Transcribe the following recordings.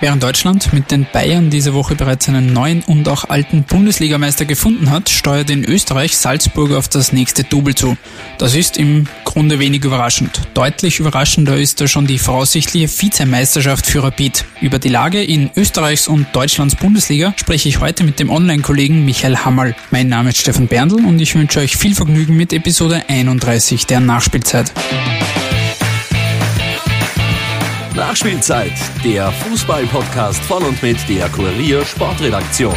Während Deutschland mit den Bayern diese Woche bereits einen neuen und auch alten Bundesligameister gefunden hat, steuert in Österreich Salzburg auf das nächste Double zu. Das ist im Grunde wenig überraschend. Deutlich überraschender ist da schon die voraussichtliche Vizemeisterschaft für Rapid. Über die Lage in Österreichs und Deutschlands Bundesliga spreche ich heute mit dem Online-Kollegen Michael Hammerl. Mein Name ist Stefan Berndl und ich wünsche euch viel Vergnügen mit Episode 31 der Nachspielzeit. Nachspielzeit, der Fußball-Podcast von und mit der Kurier Sportredaktion.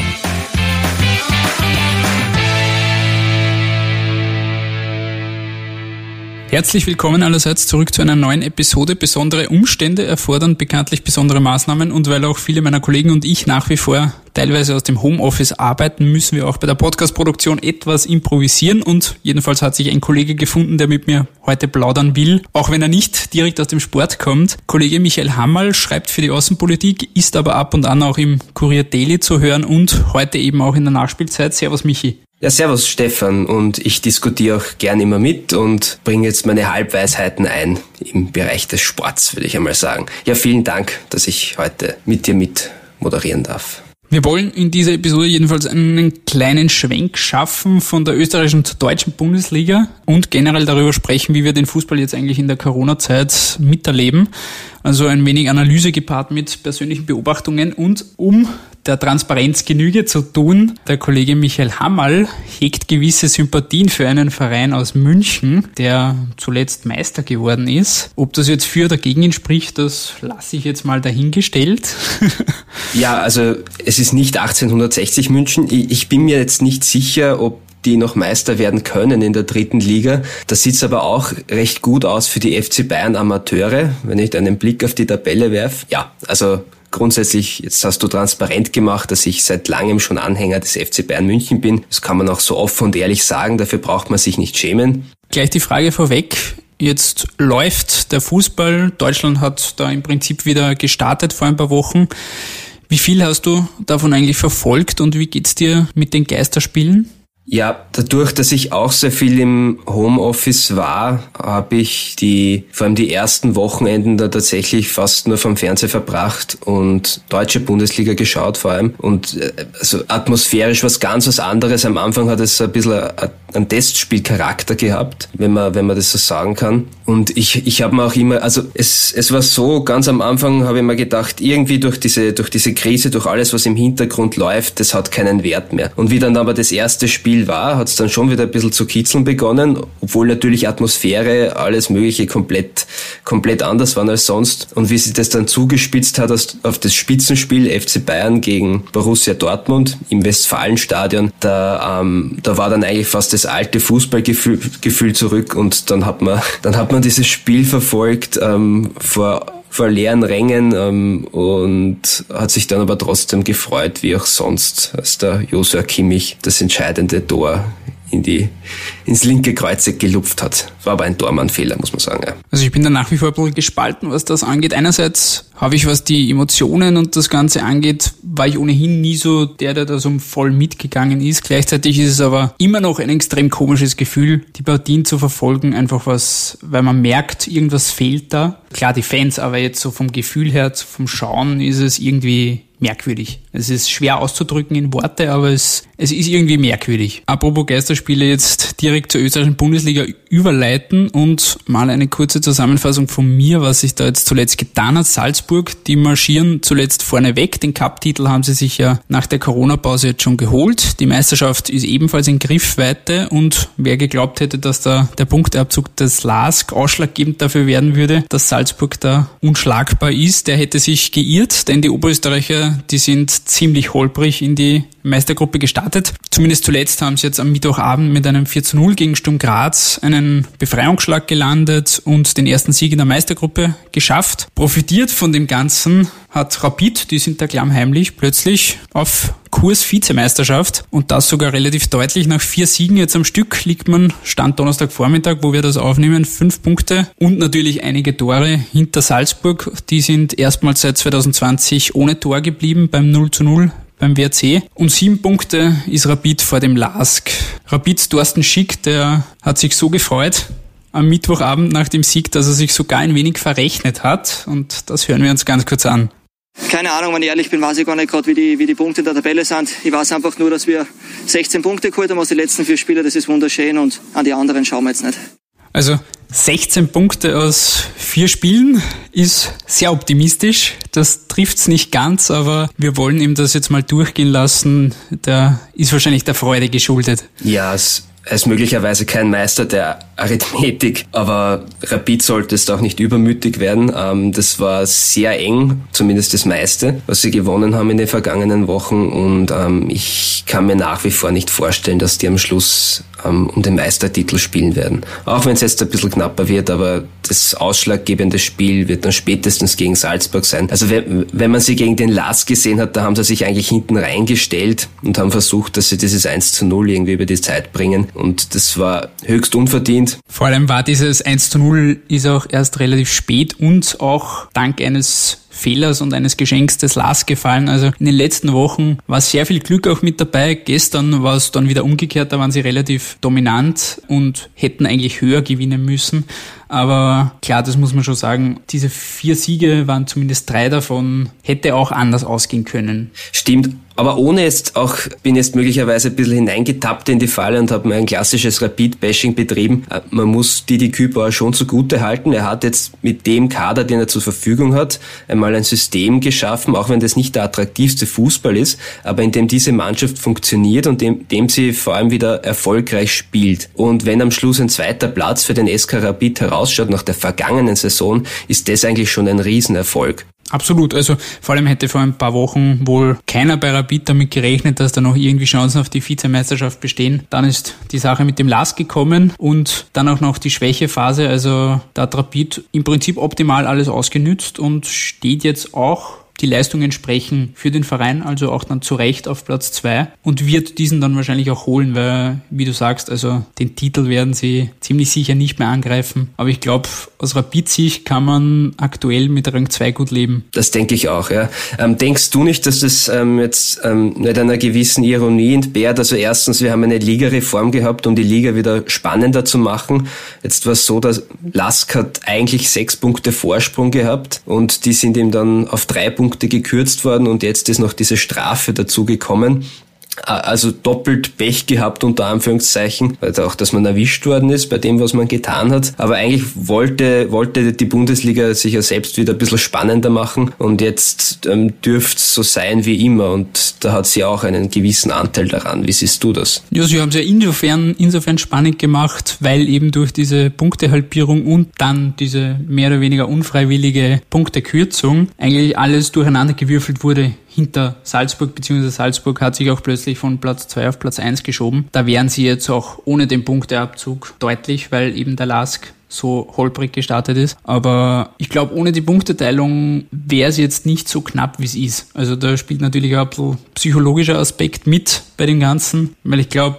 Herzlich willkommen allerseits zurück zu einer neuen Episode. Besondere Umstände erfordern bekanntlich besondere Maßnahmen und weil auch viele meiner Kollegen und ich nach wie vor teilweise aus dem Homeoffice arbeiten, müssen wir auch bei der Podcast-Produktion etwas improvisieren und jedenfalls hat sich ein Kollege gefunden, der mit mir heute plaudern will, auch wenn er nicht direkt aus dem Sport kommt. Kollege Michael Hammerl schreibt für die Außenpolitik, ist aber ab und an auch im Kurier Daily zu hören und heute eben auch in der Nachspielzeit. Servus Michi. Ja, servus Stefan, und ich diskutiere auch gern immer mit und bringe jetzt meine Halbweisheiten ein im Bereich des Sports, würde ich einmal sagen. Ja, vielen Dank, dass ich heute mit dir mit moderieren darf. Wir wollen in dieser Episode jedenfalls einen kleinen Schwenk schaffen von der österreichischen zur deutschen Bundesliga und generell darüber sprechen, wie wir den Fußball jetzt eigentlich in der Corona-Zeit miterleben. Also ein wenig Analyse gepaart mit persönlichen Beobachtungen und um der Transparenz Genüge zu tun. Der Kollege Michael Hammerl hegt gewisse Sympathien für einen Verein aus München, der zuletzt Meister geworden ist. Ob das jetzt für oder gegen ihn spricht, das lasse ich jetzt mal dahingestellt. Ja, also es ist nicht 1860 München. Ich bin mir jetzt nicht sicher, ob die noch Meister werden können in der dritten Liga. Das sieht aber auch recht gut aus für die FC Bayern Amateure, wenn ich einen Blick auf die Tabelle werfe. Ja, also grundsätzlich, jetzt hast du transparent gemacht, dass ich seit langem schon Anhänger des FC Bayern München bin. Das kann man auch so offen und ehrlich sagen, dafür braucht man sich nicht schämen. Gleich die Frage vorweg, jetzt läuft der Fußball, Deutschland hat da im Prinzip wieder gestartet vor ein paar Wochen. Wie viel hast du davon eigentlich verfolgt und wie geht's dir mit den Geisterspielen? Ja, dadurch, dass ich auch sehr viel im Homeoffice war, habe ich vor allem die ersten Wochenenden da tatsächlich fast nur vom Fernseher verbracht und deutsche Bundesliga geschaut vor allem. Und also atmosphärisch was ganz was anderes. Am Anfang hat es ein bisschen einen Testspielcharakter gehabt, wenn man das so sagen kann. Und ich habe mir auch immer, also es war so, ganz am Anfang habe ich mir gedacht, irgendwie durch diese Krise, durch alles, was im Hintergrund läuft, das hat keinen Wert mehr. Und wie dann aber das erste Spiel war, hat es dann schon wieder ein bisschen zu kitzeln begonnen, obwohl natürlich Atmosphäre, alles Mögliche komplett anders waren als sonst. Und wie sich das dann zugespitzt hat auf das Spitzenspiel FC Bayern gegen Borussia Dortmund im Westfalenstadion, da war dann eigentlich fast das alte Fußballgefühl zurück und dann hat man dieses Spiel verfolgt vor leeren Rängen und hat sich dann aber trotzdem gefreut, wie auch sonst, als der Joshua Kimmich das entscheidende Tor ins linke Kreuzeck gelupft hat. War aber ein Tormannfehler, muss man sagen. Ja. Also ich bin da nach wie vor ein bisschen gespalten, was das angeht. Einerseits habe ich, was die Emotionen und das Ganze angeht, war ich ohnehin nie so der da so voll mitgegangen ist. Gleichzeitig ist es aber immer noch ein extrem komisches Gefühl, die Partien zu verfolgen, einfach was, weil man merkt, irgendwas fehlt da. Klar, die Fans, aber jetzt so vom Gefühl her, vom Schauen ist es irgendwie merkwürdig. Es ist schwer auszudrücken in Worte, aber es ist irgendwie merkwürdig. Apropos Geisterspiele, jetzt direkt zur österreichischen Bundesliga überleiten und mal eine kurze Zusammenfassung von mir, was sich da jetzt zuletzt getan hat. Salzburg, die marschieren zuletzt vorne weg. Den Cup-Titel haben sie sich ja nach der Corona-Pause jetzt schon geholt. Die Meisterschaft ist ebenfalls in Griffweite und wer geglaubt hätte, dass da der Punkteabzug des LASK ausschlaggebend dafür werden würde, dass Salzburg da unschlagbar ist, der hätte sich geirrt, denn die Oberösterreicher, die sind ziemlich holprig in die Meistergruppe gestartet. Zumindest zuletzt haben sie jetzt am Mittwochabend mit einem 4:0 gegen Sturm Graz einen Befreiungsschlag gelandet und den ersten Sieg in der Meistergruppe geschafft. Profitiert von dem Ganzen hat Rapid, die sind da klammheimlich plötzlich auf Kurs Vizemeisterschaft und das sogar relativ deutlich. Nach 4 Siegen jetzt am Stück liegt man, Stand Donnerstagvormittag, wo wir das aufnehmen, 5 Punkte und natürlich einige Tore hinter Salzburg. Die sind erstmals seit 2020 ohne Tor geblieben beim 0:0 beim WAC und 7 Punkte ist Rapid vor dem LASK. Rapids Thorsten Schick, der hat sich so gefreut am Mittwochabend nach dem Sieg, dass er sich sogar ein wenig verrechnet hat, und das hören wir uns ganz kurz an. Keine Ahnung, wenn ich ehrlich bin, weiß ich gar nicht gerade, wie die Punkte in der Tabelle sind. Ich weiß einfach nur, dass wir 16 Punkte geholt haben aus den letzten 4 Spielen. Das ist wunderschön, und an die anderen schauen wir jetzt nicht. Also 16 Punkte aus 4 Spielen ist sehr optimistisch. Das trifft's nicht ganz, aber wir wollen ihm das jetzt mal durchgehen lassen. Der ist wahrscheinlich der Freude geschuldet. Ja, er ist möglicherweise kein Meister der Arithmetik, aber Rapid sollte es auch nicht übermütig werden. Das war sehr eng, zumindest das meiste, was sie gewonnen haben in den vergangenen Wochen, und ich kann mir nach wie vor nicht vorstellen, dass die am Schluss um den Meistertitel spielen werden. Auch wenn es jetzt ein bisschen knapper wird, aber das ausschlaggebende Spiel wird dann spätestens gegen Salzburg sein. Also wenn man sie gegen den LASK gesehen hat, da haben sie sich eigentlich hinten reingestellt und haben versucht, dass sie dieses 1:0 irgendwie über die Zeit bringen, und das war höchst unverdient. Vor allem war dieses 1:0 ist auch erst relativ spät und auch dank eines Fehlers und eines Geschenks des LASK gefallen. Also in den letzten Wochen war sehr viel Glück auch mit dabei. Gestern war es dann wieder umgekehrt, da waren sie relativ dominant und hätten eigentlich höher gewinnen müssen. Aber klar, das muss man schon sagen, diese 4 Siege waren zumindest 3 davon, hätte auch anders ausgehen können. Stimmt. Aber ohne jetzt auch, bin jetzt möglicherweise ein bisschen hineingetappt in die Falle und habe mir ein klassisches Rapid-Bashing betrieben. Man muss Didi Kühbauer schon zugute halten. Er hat jetzt mit dem Kader, den er zur Verfügung hat, einmal ein System geschaffen, auch wenn das nicht der attraktivste Fußball ist, aber in dem diese Mannschaft funktioniert und dem sie vor allem wieder erfolgreich spielt. Und wenn am Schluss ein 2. Platz für den SK Rapid herausschaut nach der vergangenen Saison, ist das eigentlich schon ein Riesenerfolg. Absolut, also vor allem hätte vor ein paar Wochen wohl keiner bei Rapid damit gerechnet, dass da noch irgendwie Chancen auf die Vizemeisterschaft bestehen. Dann ist die Sache mit dem LASK gekommen und dann auch noch die Schwächephase. Also da hat Rapid im Prinzip optimal alles ausgenützt und steht jetzt auch, die Leistungen sprechen für den Verein, also auch dann zu Recht auf Platz 2 und wird diesen dann wahrscheinlich auch holen, weil, wie du sagst, also den Titel werden sie ziemlich sicher nicht mehr angreifen. Aber ich glaube, aus Rapid-Sicht kann man aktuell mit Rang 2 gut leben. Das denke ich auch, ja. Denkst du nicht, dass das jetzt nicht einer gewissen Ironie entbehrt? Also erstens, wir haben eine Ligareform gehabt, um die Liga wieder spannender zu machen. Jetzt war es so, dass LASK hat eigentlich 6 Punkte Vorsprung gehabt und die sind ihm dann auf 3 Punkte gekürzt worden und jetzt ist noch diese Strafe dazugekommen. Also doppelt Pech gehabt unter Anführungszeichen, weil auch, dass man erwischt worden ist bei dem, was man getan hat. Aber eigentlich wollte die Bundesliga sich ja selbst wieder ein bisschen spannender machen und jetzt dürfte es so sein wie immer und da hat sie auch einen gewissen Anteil daran. Wie siehst du das? Ja, sie haben es ja insofern spannend gemacht, weil eben durch diese Punktehalbierung und dann diese mehr oder weniger unfreiwillige Punktekürzung eigentlich alles durcheinander gewürfelt wurde. Hinter Salzburg, beziehungsweise Salzburg hat sich auch plötzlich von Platz 2 auf Platz 1 geschoben. Da wären sie jetzt auch ohne den Punkteabzug deutlich, weil eben der LASK so holprig gestartet ist. Aber ich glaube, ohne die Punkteteilung wäre es jetzt nicht so knapp, wie es ist. Also da spielt natürlich auch ein bisschen psychologischer Aspekt mit bei dem Ganzen, weil ich glaube,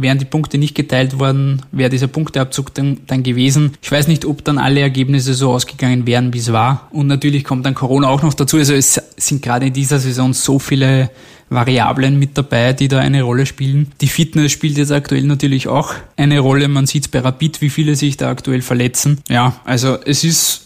wären die Punkte nicht geteilt worden, wäre dieser Punkteabzug dann gewesen. Ich weiß nicht, ob dann alle Ergebnisse so ausgegangen wären, wie es war. Und natürlich kommt dann Corona auch noch dazu. Also es sind gerade in dieser Saison so viele Variablen mit dabei, die da eine Rolle spielen. Die Fitness spielt jetzt aktuell natürlich auch eine Rolle. Man sieht es bei Rapid, wie viele sich da aktuell verletzen. Ja, also es ist...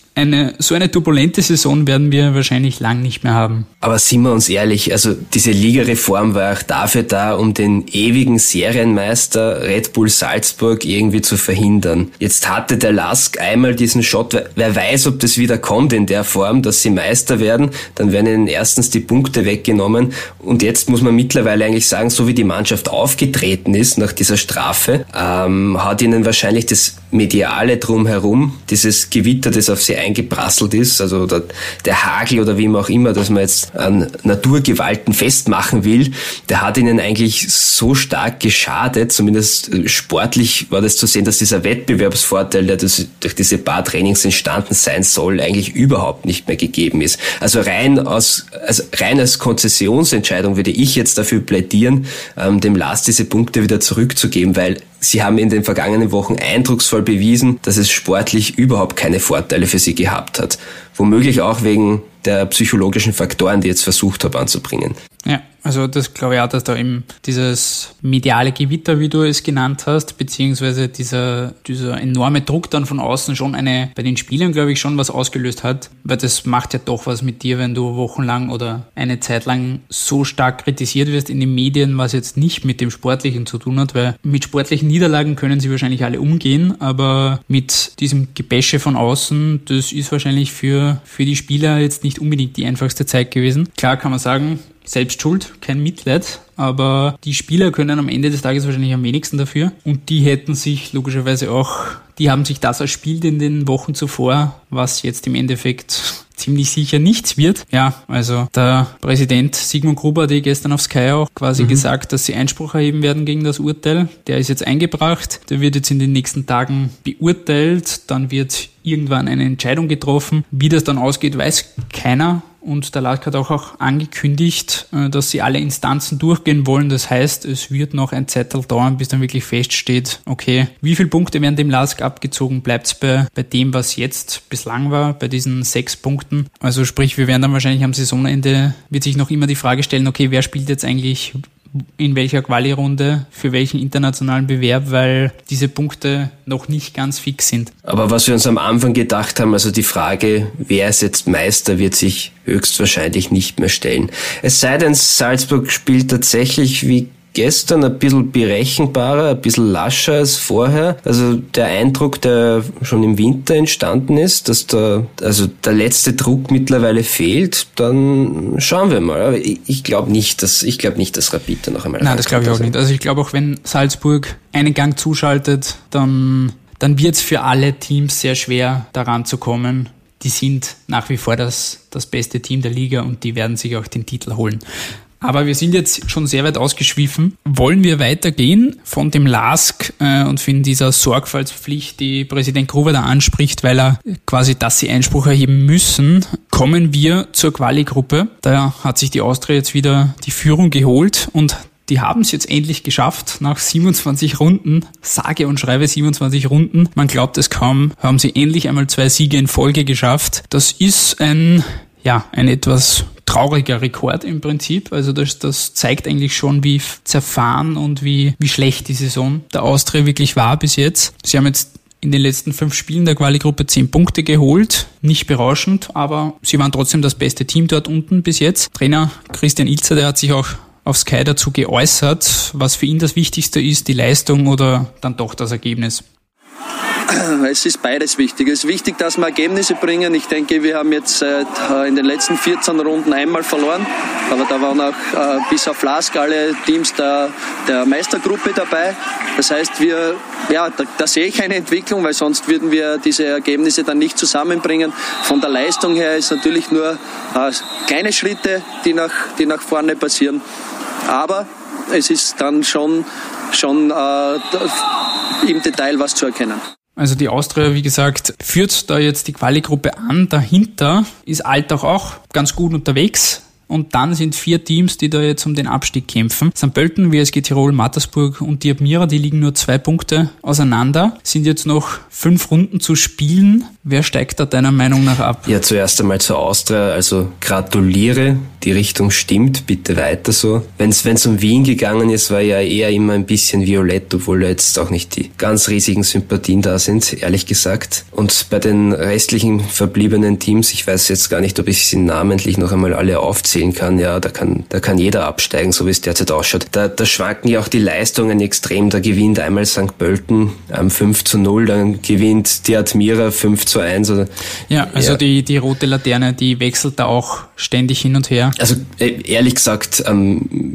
So eine turbulente Saison werden wir wahrscheinlich lang nicht mehr haben. Aber sind wir uns ehrlich, also diese Ligareform war auch dafür da, um den ewigen Serienmeister Red Bull Salzburg irgendwie zu verhindern. Jetzt hatte der LASK einmal diesen Shot, wer weiß, ob das wieder kommt in der Form, dass sie Meister werden, dann werden ihnen erstens die Punkte weggenommen und jetzt muss man mittlerweile eigentlich sagen, so wie die Mannschaft aufgetreten ist nach dieser Strafe, hat ihnen wahrscheinlich das Mediale drumherum, dieses Gewitter, das auf sie eingeprasselt ist, also der Hagel oder wie man auch immer, dass man jetzt an Naturgewalten festmachen will, der hat ihnen eigentlich so stark geschadet, zumindest sportlich war das zu sehen, dass dieser Wettbewerbsvorteil, der durch diese paar Trainings entstanden sein soll, eigentlich überhaupt nicht mehr gegeben ist. Also rein als Konzessionsentscheidung würde ich jetzt dafür plädieren, dem LASK diese Punkte wieder zurückzugeben, weil sie haben in den vergangenen Wochen eindrucksvoll bewiesen, dass es sportlich überhaupt keine Vorteile für sie gehabt hat. Womöglich auch wegen der psychologischen Faktoren, die ich jetzt versucht habe anzubringen. Ja, also das glaube ich auch, dass da eben dieses mediale Gewitter, wie du es genannt hast, beziehungsweise dieser enorme Druck dann von außen schon bei den Spielern, glaube ich, schon was ausgelöst hat, weil das macht ja doch was mit dir, wenn du wochenlang oder eine Zeit lang so stark kritisiert wirst in den Medien, was jetzt nicht mit dem Sportlichen zu tun hat, weil mit sportlichen Niederlagen können sie wahrscheinlich alle umgehen, aber mit diesem Gebäsche von außen, das ist wahrscheinlich für die Spieler jetzt nicht unbedingt die einfachste Zeit gewesen. Klar kann man sagen, selbst schuld, kein Mitleid, aber die Spieler können am Ende des Tages wahrscheinlich am wenigsten dafür und die hätten sich logischerweise auch, die haben sich das erspielt in den Wochen zuvor, was jetzt im Endeffekt ziemlich sicher nichts wird. Ja, also der Präsident Sigmund Gruber hat gestern auf Sky auch quasi gesagt, dass sie Einspruch erheben werden gegen das Urteil. Der ist jetzt eingebracht, der wird jetzt in den nächsten Tagen beurteilt, dann wird irgendwann eine Entscheidung getroffen. Wie das dann ausgeht, weiß keiner. Und der LASK hat auch angekündigt, dass sie alle Instanzen durchgehen wollen. Das heißt, es wird noch ein Zettel dauern, bis dann wirklich feststeht, okay, wie viele Punkte werden dem LASK abgezogen? Bleibt es bei dem, was jetzt bislang war, bei diesen 6 Punkten? Also sprich, wir werden dann wahrscheinlich am Saisonende, wird sich noch immer die Frage stellen, okay, wer spielt jetzt eigentlich in welcher Quali-Runde, für welchen internationalen Bewerb, weil diese Punkte noch nicht ganz fix sind. Aber was wir uns am Anfang gedacht haben, also die Frage, wer ist jetzt Meister, wird sich höchstwahrscheinlich nicht mehr stellen. Es sei denn, Salzburg spielt tatsächlich wie gestern ein bisschen berechenbarer, ein bisschen lascher als vorher. Also der Eindruck, der schon im Winter entstanden ist, dass der letzte Druck mittlerweile fehlt, dann schauen wir mal. Aber ich glaube nicht, dass Rapid da noch einmal. Nein, das glaube ich auch nicht. Also ich glaube auch, wenn Salzburg einen Gang zuschaltet, dann wird es für alle Teams sehr schwer, daran zu kommen. Die sind nach wie vor das beste Team der Liga und die werden sich auch den Titel holen. Aber wir sind jetzt schon sehr weit ausgeschwiffen. Wollen wir weitergehen von dem LASK und von dieser Sorgfaltspflicht, die Präsident Gruber da anspricht, weil er quasi, dass sie Einspruch erheben müssen, kommen wir zur Quali-Gruppe. Da hat sich die Austria jetzt wieder die Führung geholt und die haben es jetzt endlich geschafft, nach 27 Runden, sage und schreibe 27 Runden, man glaubt es kaum, haben sie endlich einmal 2 Siege in Folge geschafft. Das ist ein etwas trauriger Rekord im Prinzip. Also das zeigt eigentlich schon, wie zerfahren und wie schlecht die Saison der Austria wirklich war bis jetzt. Sie haben jetzt in den letzten 5 Spielen der Quali-Gruppe 10 Punkte geholt. Nicht berauschend, aber sie waren trotzdem das beste Team dort unten bis jetzt. Trainer Christian Ilzer, der hat sich auch auf Sky dazu geäußert, was für ihn das Wichtigste ist, die Leistung oder dann doch das Ergebnis. Es ist beides wichtig. Es ist wichtig, dass wir Ergebnisse bringen. Ich denke, wir haben jetzt in den letzten 14 Runden einmal verloren. Aber da waren auch bis auf LASK alle Teams der Meistergruppe dabei. Das heißt, da sehe ich eine Entwicklung, weil sonst würden wir diese Ergebnisse dann nicht zusammenbringen. Von der Leistung her ist natürlich nur kleine Schritte, die nach vorne passieren. Aber es ist dann schon im Detail was zu erkennen. Also die Austria, wie gesagt, führt da jetzt die Quali-Gruppe an. Dahinter ist Altach auch ganz gut unterwegs. Und dann sind 4 Teams, die da jetzt um den Abstieg kämpfen. St. Pölten, WSG Tirol, Mattersburg und die Admira, die liegen nur 2 Punkte auseinander. Sind jetzt noch 5 Runden zu spielen. Wer steigt da deiner Meinung nach ab? Ja, zuerst einmal zur Austria. Also gratuliere, die Richtung stimmt, bitte weiter so. Wenn's um Wien gegangen ist, war ja eher immer ein bisschen violett, obwohl jetzt auch nicht die ganz riesigen Sympathien da sind, ehrlich gesagt. Und bei den restlichen verbliebenen Teams, ich weiß jetzt gar nicht, ob ich sie namentlich noch einmal alle aufzähle, kann, ja, da kann jeder absteigen, so wie es derzeit ausschaut. Da schwanken ja auch die Leistungen extrem. Da gewinnt einmal St. Pölten 5-0, dann gewinnt die Admira 5-1. Oder, ja, also ja. Die rote Laterne, die wechselt da auch ständig hin und her. Also ehrlich gesagt,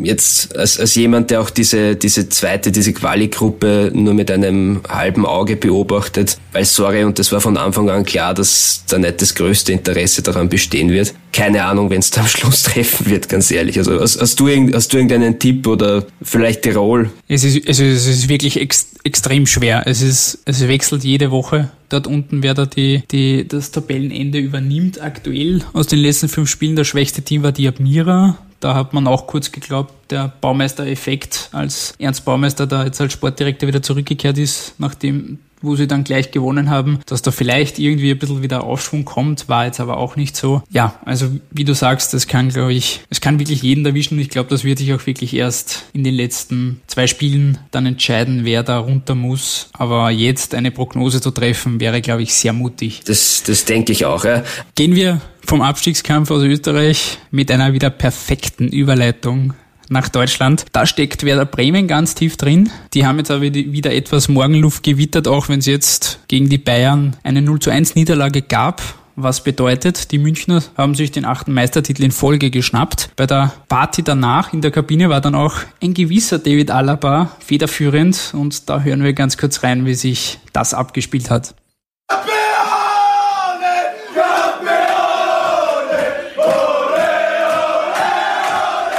jetzt als jemand, der auch diese Quali-Gruppe nur mit einem halben Auge beobachtet, und das war von Anfang an klar, dass da nicht das größte Interesse daran bestehen wird. Keine Ahnung, wenn es da am Schluss treffen wird, ganz ehrlich. Also hast du irgendeinen Tipp oder vielleicht Tirol? Es ist wirklich extrem schwer. Es wechselt jede Woche. Dort unten, wer da das Tabellenende übernimmt aktuell. Aus den letzten 5 Spielen das schwächste Team war die Admira. Da hat man auch kurz geglaubt, der Baumeister-Effekt, als Ernst Baumeister da jetzt als Sportdirektor wieder zurückgekehrt ist, nachdem wo sie dann gleich gewonnen haben, dass da vielleicht irgendwie ein bisschen wieder Aufschwung kommt, war jetzt aber auch nicht so. Ja, also wie du sagst, das kann, glaube ich, es kann wirklich jeden erwischen. Ich glaube, das wird sich auch wirklich erst in den letzten 2 Spielen dann entscheiden, wer da runter muss. Aber jetzt eine Prognose zu treffen, wäre, glaube ich, sehr mutig. Das denke ich auch, ja. Gehen wir vom Abstiegskampf aus Österreich mit einer wieder perfekten Überleitung nach Deutschland. Da steckt Werder Bremen ganz tief drin. Die haben jetzt aber wieder etwas Morgenluft gewittert, auch wenn es jetzt gegen die Bayern eine 0:1 Niederlage gab. Was bedeutet, die Münchner haben sich den 8. Meistertitel in Folge geschnappt. Bei der Party danach in der Kabine war dann auch ein gewisser David Alaba federführend. Und da hören wir ganz kurz rein, wie sich das abgespielt hat.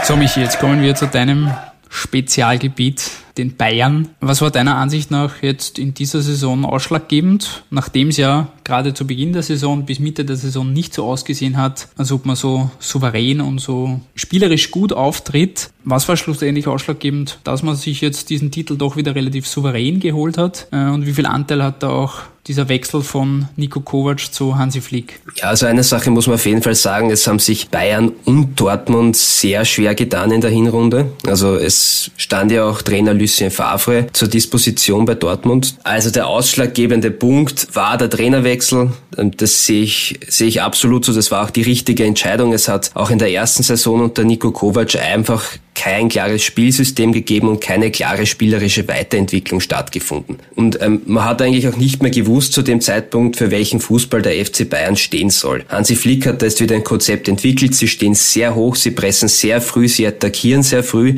So Michi, jetzt kommen wir zu deinem Spezialgebiet, den Bayern. Was war deiner Ansicht nach jetzt in dieser Saison ausschlaggebend, nachdem es ja gerade zu Beginn der Saison bis Mitte der Saison nicht so ausgesehen hat, als ob man so souverän und so spielerisch gut auftritt? Was war schlussendlich ausschlaggebend, dass man sich jetzt diesen Titel doch wieder relativ souverän geholt hat? Und wie viel Anteil hat da auch dieser Wechsel von Niko Kovac zu Hansi Flick? Ja, also eine Sache muss man auf jeden Fall sagen, es haben sich Bayern und Dortmund sehr schwer getan in der Hinrunde. Also es stand ja auch Trainer Lucien Favre zur Disposition bei Dortmund. Also der ausschlaggebende Punkt war der Trainerwechsel. Das sehe ich absolut so. Das war auch die richtige Entscheidung. Es hat auch in der ersten Saison unter Niko Kovac einfach kein klares Spielsystem gegeben und keine klare spielerische Weiterentwicklung stattgefunden. Und man hat eigentlich auch nicht mehr gewusst zu dem Zeitpunkt, für welchen Fußball der FC Bayern stehen soll. Hansi Flick hat da jetzt wieder ein Konzept entwickelt. Sie stehen sehr hoch, sie pressen sehr früh, sie attackieren sehr früh.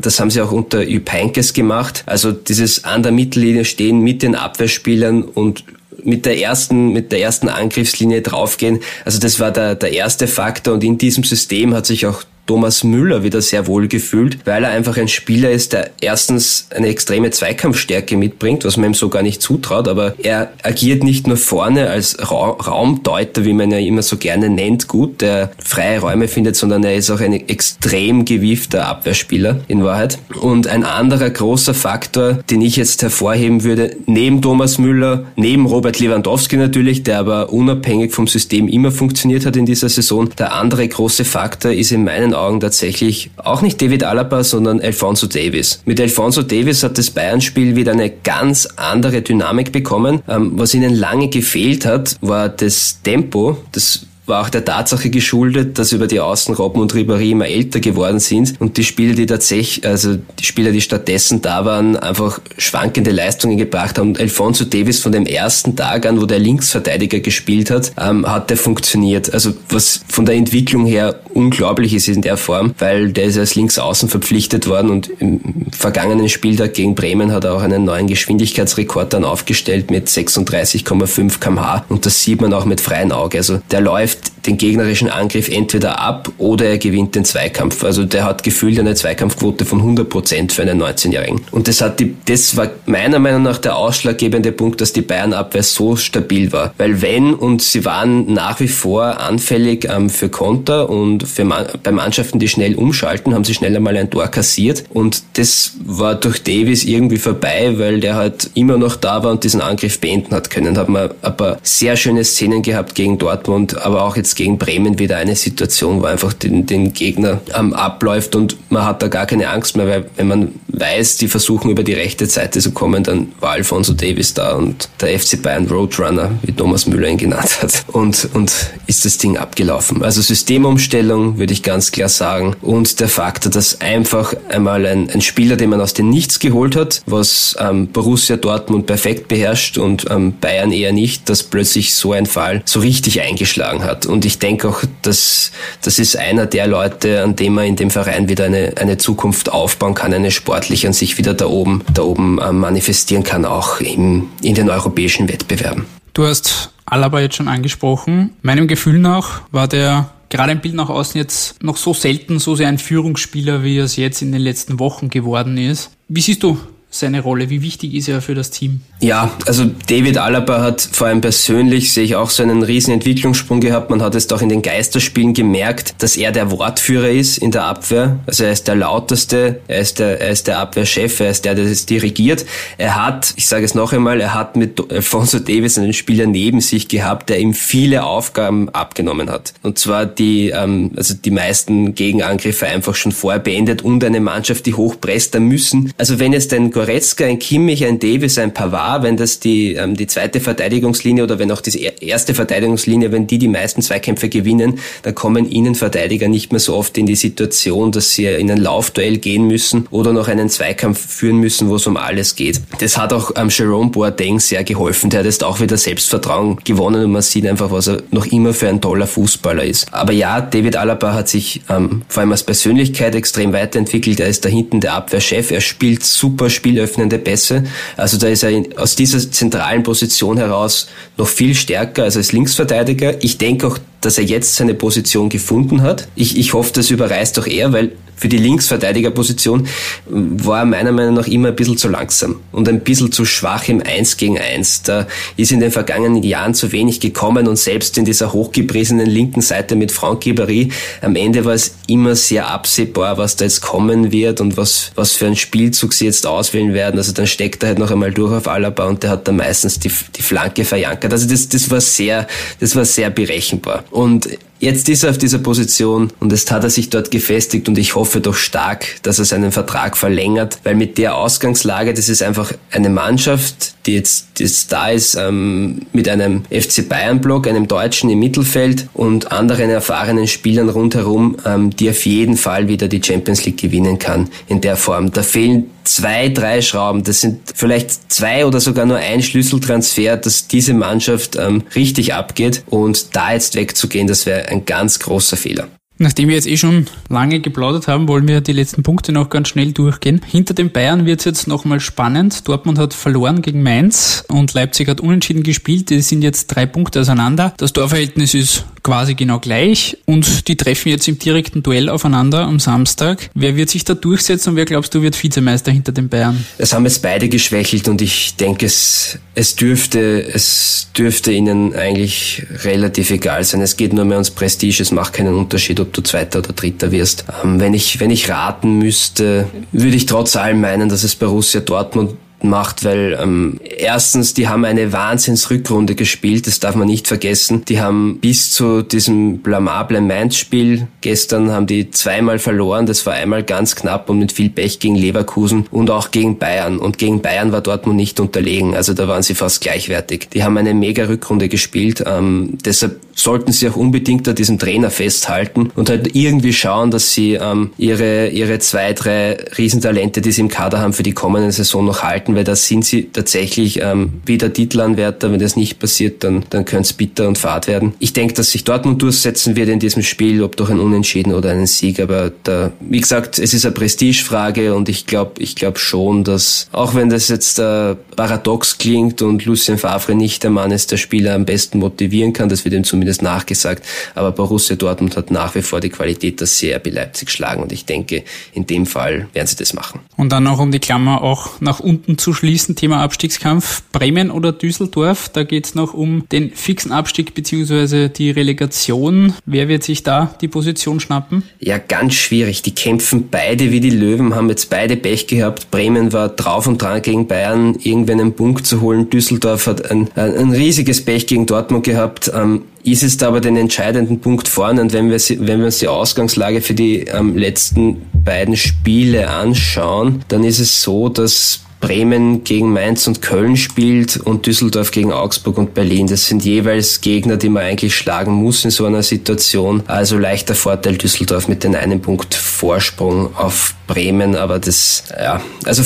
Das haben sie auch unter Jupankes gemacht. Also dieses an der Mittellinie stehen mit den Abwehrspielern und mit der ersten Angriffslinie draufgehen. Also das war der erste Faktor, und in diesem System hat sich auch Thomas Müller wieder sehr wohl gefühlt, weil er einfach ein Spieler ist, der erstens eine extreme Zweikampfstärke mitbringt, was man ihm so gar nicht zutraut, aber er agiert nicht nur vorne als Raumdeuter, wie man ja immer so gerne nennt, gut, der freie Räume findet, sondern er ist auch ein extrem gewiefter Abwehrspieler in Wahrheit. Und ein anderer großer Faktor, den ich jetzt hervorheben würde, neben Thomas Müller, neben Robert Lewandowski natürlich, der aber unabhängig vom System immer funktioniert hat in dieser Saison, der andere große Faktor ist in meinen Augen tatsächlich auch nicht David Alaba, sondern Alphonso Davies. Mit Alphonso Davies hat das Bayern-Spiel wieder eine ganz andere Dynamik bekommen. Was ihnen lange gefehlt hat, war das Tempo. Das war auch der Tatsache geschuldet, dass über die Außen Robben und Ribéry immer älter geworden sind und die Spieler, die stattdessen da waren, einfach schwankende Leistungen gebracht haben. Und Alphonso Davies von dem ersten Tag an, wo der Linksverteidiger gespielt hat, hat der funktioniert. Also was von der Entwicklung her unglaublich ist in der Form, weil der ist als Linksaußen verpflichtet worden, und im vergangenen Spieltag gegen Bremen hat er auch einen neuen Geschwindigkeitsrekord dann aufgestellt mit 36,5 km/h, und das sieht man auch mit freiem Auge. Also der läuft den gegnerischen Angriff entweder ab oder er gewinnt den Zweikampf. Also der hat gefühlt eine Zweikampfquote von 100% für einen 19-Jährigen. Und das war meiner Meinung nach der ausschlaggebende Punkt, dass die Bayern-Abwehr so stabil war. Weil sie waren nach wie vor anfällig für Konter, und bei Mannschaften, die schnell umschalten, haben sie schnell einmal ein Tor kassiert. Und das war durch Davies irgendwie vorbei, weil der halt immer noch da war und diesen Angriff beenden hat können. Da hat man ein paar sehr schöne Szenen gehabt gegen Dortmund, aber auch jetzt gegen Bremen wieder eine Situation, wo einfach den Gegner abläuft, und man hat da gar keine Angst mehr, weil wenn man weiß, die versuchen über die rechte Seite zu kommen, dann war Alphonso Davies da und der FC Bayern Roadrunner, wie Thomas Müller ihn genannt hat, und ist das Ding abgelaufen. Also Systemumstellung, würde ich ganz klar sagen, und der Faktor, dass einfach einmal ein Spieler, den man aus dem Nichts geholt hat, was Borussia Dortmund perfekt beherrscht und Bayern eher nicht, dass plötzlich so ein Fall so richtig eingeschlagen hat. Und ich denke auch, dass das ist einer der Leute, an dem man in dem Verein wieder eine Zukunft aufbauen kann, eine sportliche, und sich wieder da oben manifestieren kann, auch in den europäischen Wettbewerben. Du hast Alaba jetzt schon angesprochen. Meinem Gefühl nach war der gerade im Bild nach außen jetzt noch so selten so sehr ein Führungsspieler, wie er es jetzt in den letzten Wochen geworden ist. Wie siehst du seine Rolle? Wie wichtig ist er für das Team? Ja, also David Alaba hat vor allem persönlich, sehe ich auch, so einen riesen Entwicklungssprung gehabt. Man hat es doch in den Geisterspielen gemerkt, dass er der Wortführer ist in der Abwehr. Also er ist der Lauteste, er ist der Abwehrchef, er ist der das dirigiert. Er hat, ich sage es noch einmal, er hat mit Alphonso Davies einen Spieler neben sich gehabt, der ihm viele Aufgaben abgenommen hat. Und zwar die meisten Gegenangriffe einfach schon vorher beendet und eine Mannschaft, die hochpresst, da müssen. Also wenn jetzt ein Goretzka, ein Kimmich, ein Davies, ein Pavard, wenn das die zweite Verteidigungslinie oder wenn auch die erste Verteidigungslinie, wenn die meisten Zweikämpfe gewinnen, dann kommen Innenverteidiger nicht mehr so oft in die Situation, dass sie in ein Laufduell gehen müssen oder noch einen Zweikampf führen müssen, wo es um alles geht. Das hat auch Jerome Boateng sehr geholfen. Der hat jetzt auch wieder Selbstvertrauen gewonnen und man sieht einfach, was er noch immer für ein toller Fußballer ist. Aber ja, David Alaba hat sich vor allem als Persönlichkeit extrem weiterentwickelt. Er ist da hinten der Abwehrchef. Er spielt super spielöffnende Pässe. Also da ist er aus dieser zentralen Position heraus noch viel stärker als Linksverteidiger. Ich denke auch, dass er jetzt seine Position gefunden hat. Ich hoffe, das überreißt auch er, weil für die Linksverteidigerposition war er meiner Meinung nach immer ein bisschen zu langsam und ein bisschen zu schwach im 1 gegen 1. Da ist in den vergangenen Jahren zu wenig gekommen und selbst in dieser hochgepriesenen linken Seite mit Franck Ribéry, am Ende war es immer sehr absehbar, was da jetzt kommen wird und was für einen Spielzug sie jetzt auswählen werden. Also dann steckt er halt noch einmal durch auf Alaba und der hat dann meistens die Flanke verjankert. Also das war sehr berechenbar. Und jetzt ist er auf dieser Position und jetzt hat er sich dort gefestigt und ich hoffe doch stark, dass er seinen Vertrag verlängert, weil mit der Ausgangslage, das ist einfach eine Mannschaft, die jetzt da ist, mit einem FC Bayern-Block, einem Deutschen im Mittelfeld und anderen erfahrenen Spielern rundherum, die auf jeden Fall wieder die Champions League gewinnen kann in der Form. Da fehlen 2-3 Schrauben, das sind vielleicht 2 oder sogar nur ein Schlüsseltransfer, dass diese Mannschaft richtig abgeht und da jetzt wegzugehen, das wäre ein ganz großer Fehler. Nachdem wir jetzt schon lange geplaudert haben, wollen wir die letzten Punkte noch ganz schnell durchgehen. Hinter den Bayern wird es jetzt nochmal spannend. Dortmund hat verloren gegen Mainz und Leipzig hat unentschieden gespielt. Die sind jetzt 3 Punkte auseinander. Das Torverhältnis ist quasi genau gleich und die treffen jetzt im direkten Duell aufeinander am Samstag. Wer wird sich da durchsetzen und wer glaubst du wird Vizemeister hinter den Bayern? Es haben jetzt beide geschwächelt und ich denke, es dürfte ihnen eigentlich relativ egal sein. Es geht nur mehr ums Prestige, es macht keinen Unterschied, ob du Zweiter oder Dritter wirst. Wenn ich raten müsste, würde ich trotz allem meinen, dass es Borussia Dortmund macht, weil erstens, die haben eine Wahnsinnsrückrunde gespielt, das darf man nicht vergessen. Die haben bis zu diesem blamablen Mainz-Spiel gestern haben die 2-mal verloren, das war einmal ganz knapp und mit viel Pech gegen Leverkusen und auch gegen Bayern. Und gegen Bayern war Dortmund nicht unterlegen, also da waren sie fast gleichwertig. Die haben eine mega Rückrunde gespielt, deshalb sollten sie auch unbedingt an diesem Trainer festhalten und halt irgendwie schauen, dass sie ihre 2-3 Riesentalente, die sie im Kader haben, für die kommende Saison noch halten, weil da sind sie tatsächlich wieder Titelanwärter. Wenn das nicht passiert, dann könnte es bitter und fad werden. Ich denke, dass sich Dortmund durchsetzen wird in diesem Spiel, ob durch ein Unentschieden oder einen Sieg. Aber da, wie gesagt, es ist eine Prestigefrage und ich glaube schon, dass, auch wenn das jetzt paradox klingt und Lucien Favre nicht der Mann ist, der Spieler am besten motivieren kann, das wird ihm zumindest nachgesagt, aber Borussia Dortmund hat nach wie vor die Qualität, dass sie RB Leipzig schlagen und ich denke, in dem Fall werden sie das machen. Und dann noch, um die Klammer auch nach unten zu schließen, Thema Abstiegskampf, Bremen oder Düsseldorf, da geht es noch um den fixen Abstieg bzw. die Relegation. Wer wird sich da die Position schnappen? Ja, ganz schwierig. Die kämpfen beide wie die Löwen, haben jetzt beide Pech gehabt. Bremen war drauf und dran gegen Bayern, irgendwann einen Punkt zu holen. Düsseldorf hat ein riesiges Pech gegen Dortmund gehabt. Ist es da aber den entscheidenden Punkt vorne und wenn wir uns die Ausgangslage für die letzten beiden Spiele anschauen, dann ist es so, dass Bremen gegen Mainz und Köln spielt und Düsseldorf gegen Augsburg und Berlin. Das sind jeweils Gegner, die man eigentlich schlagen muss in so einer Situation. Also leichter Vorteil Düsseldorf mit den einen Punkt Vorsprung auf Bremen, aber das, ja, also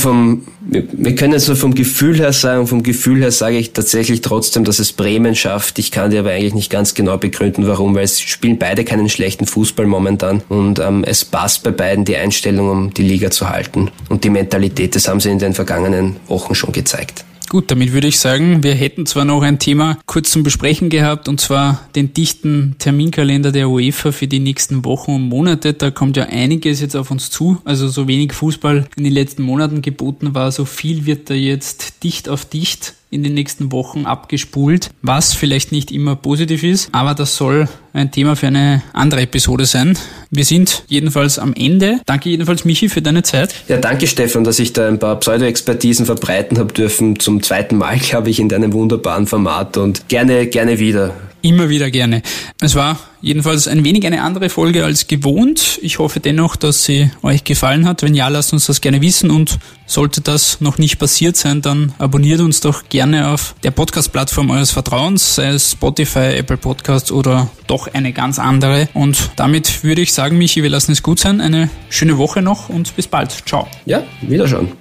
wir können jetzt nur vom Gefühl her sage ich tatsächlich trotzdem, dass es Bremen schafft. Ich kann dir aber eigentlich nicht ganz genau begründen, warum, weil es spielen beide keinen schlechten Fußball momentan und es passt bei beiden die Einstellung, um die Liga zu halten und die Mentalität, das haben sie in den vergangenen Wochen schon gezeigt. Gut, damit würde ich sagen, wir hätten zwar noch ein Thema kurz zum Besprechen gehabt, und zwar den dichten Terminkalender der UEFA für die nächsten Wochen und Monate. Da kommt ja einiges jetzt auf uns zu. Also so wenig Fußball in den letzten Monaten geboten war, so viel wird da jetzt dicht auf dicht in den nächsten Wochen abgespult, was vielleicht nicht immer positiv ist, aber das soll ein Thema für eine andere Episode sein. Wir sind jedenfalls am Ende. Danke jedenfalls, Michi, für deine Zeit. Ja, danke, Stefan, dass ich da ein paar Pseudo-Expertisen verbreiten habe dürfen. Zum zweiten Mal, glaube ich, in deinem wunderbaren Format, und gerne wieder. Immer wieder gerne. Es war jedenfalls ein wenig eine andere Folge als gewohnt. Ich hoffe dennoch, dass sie euch gefallen hat. Wenn ja, lasst uns das gerne wissen, und sollte das noch nicht passiert sein, dann abonniert uns doch gerne auf der Podcast-Plattform eures Vertrauens, sei es Spotify, Apple Podcasts oder doch eine ganz andere. Und damit würde ich sagen, Michi, wir lassen es gut sein. Eine schöne Woche noch und bis bald. Ciao. Ja, wiederschauen.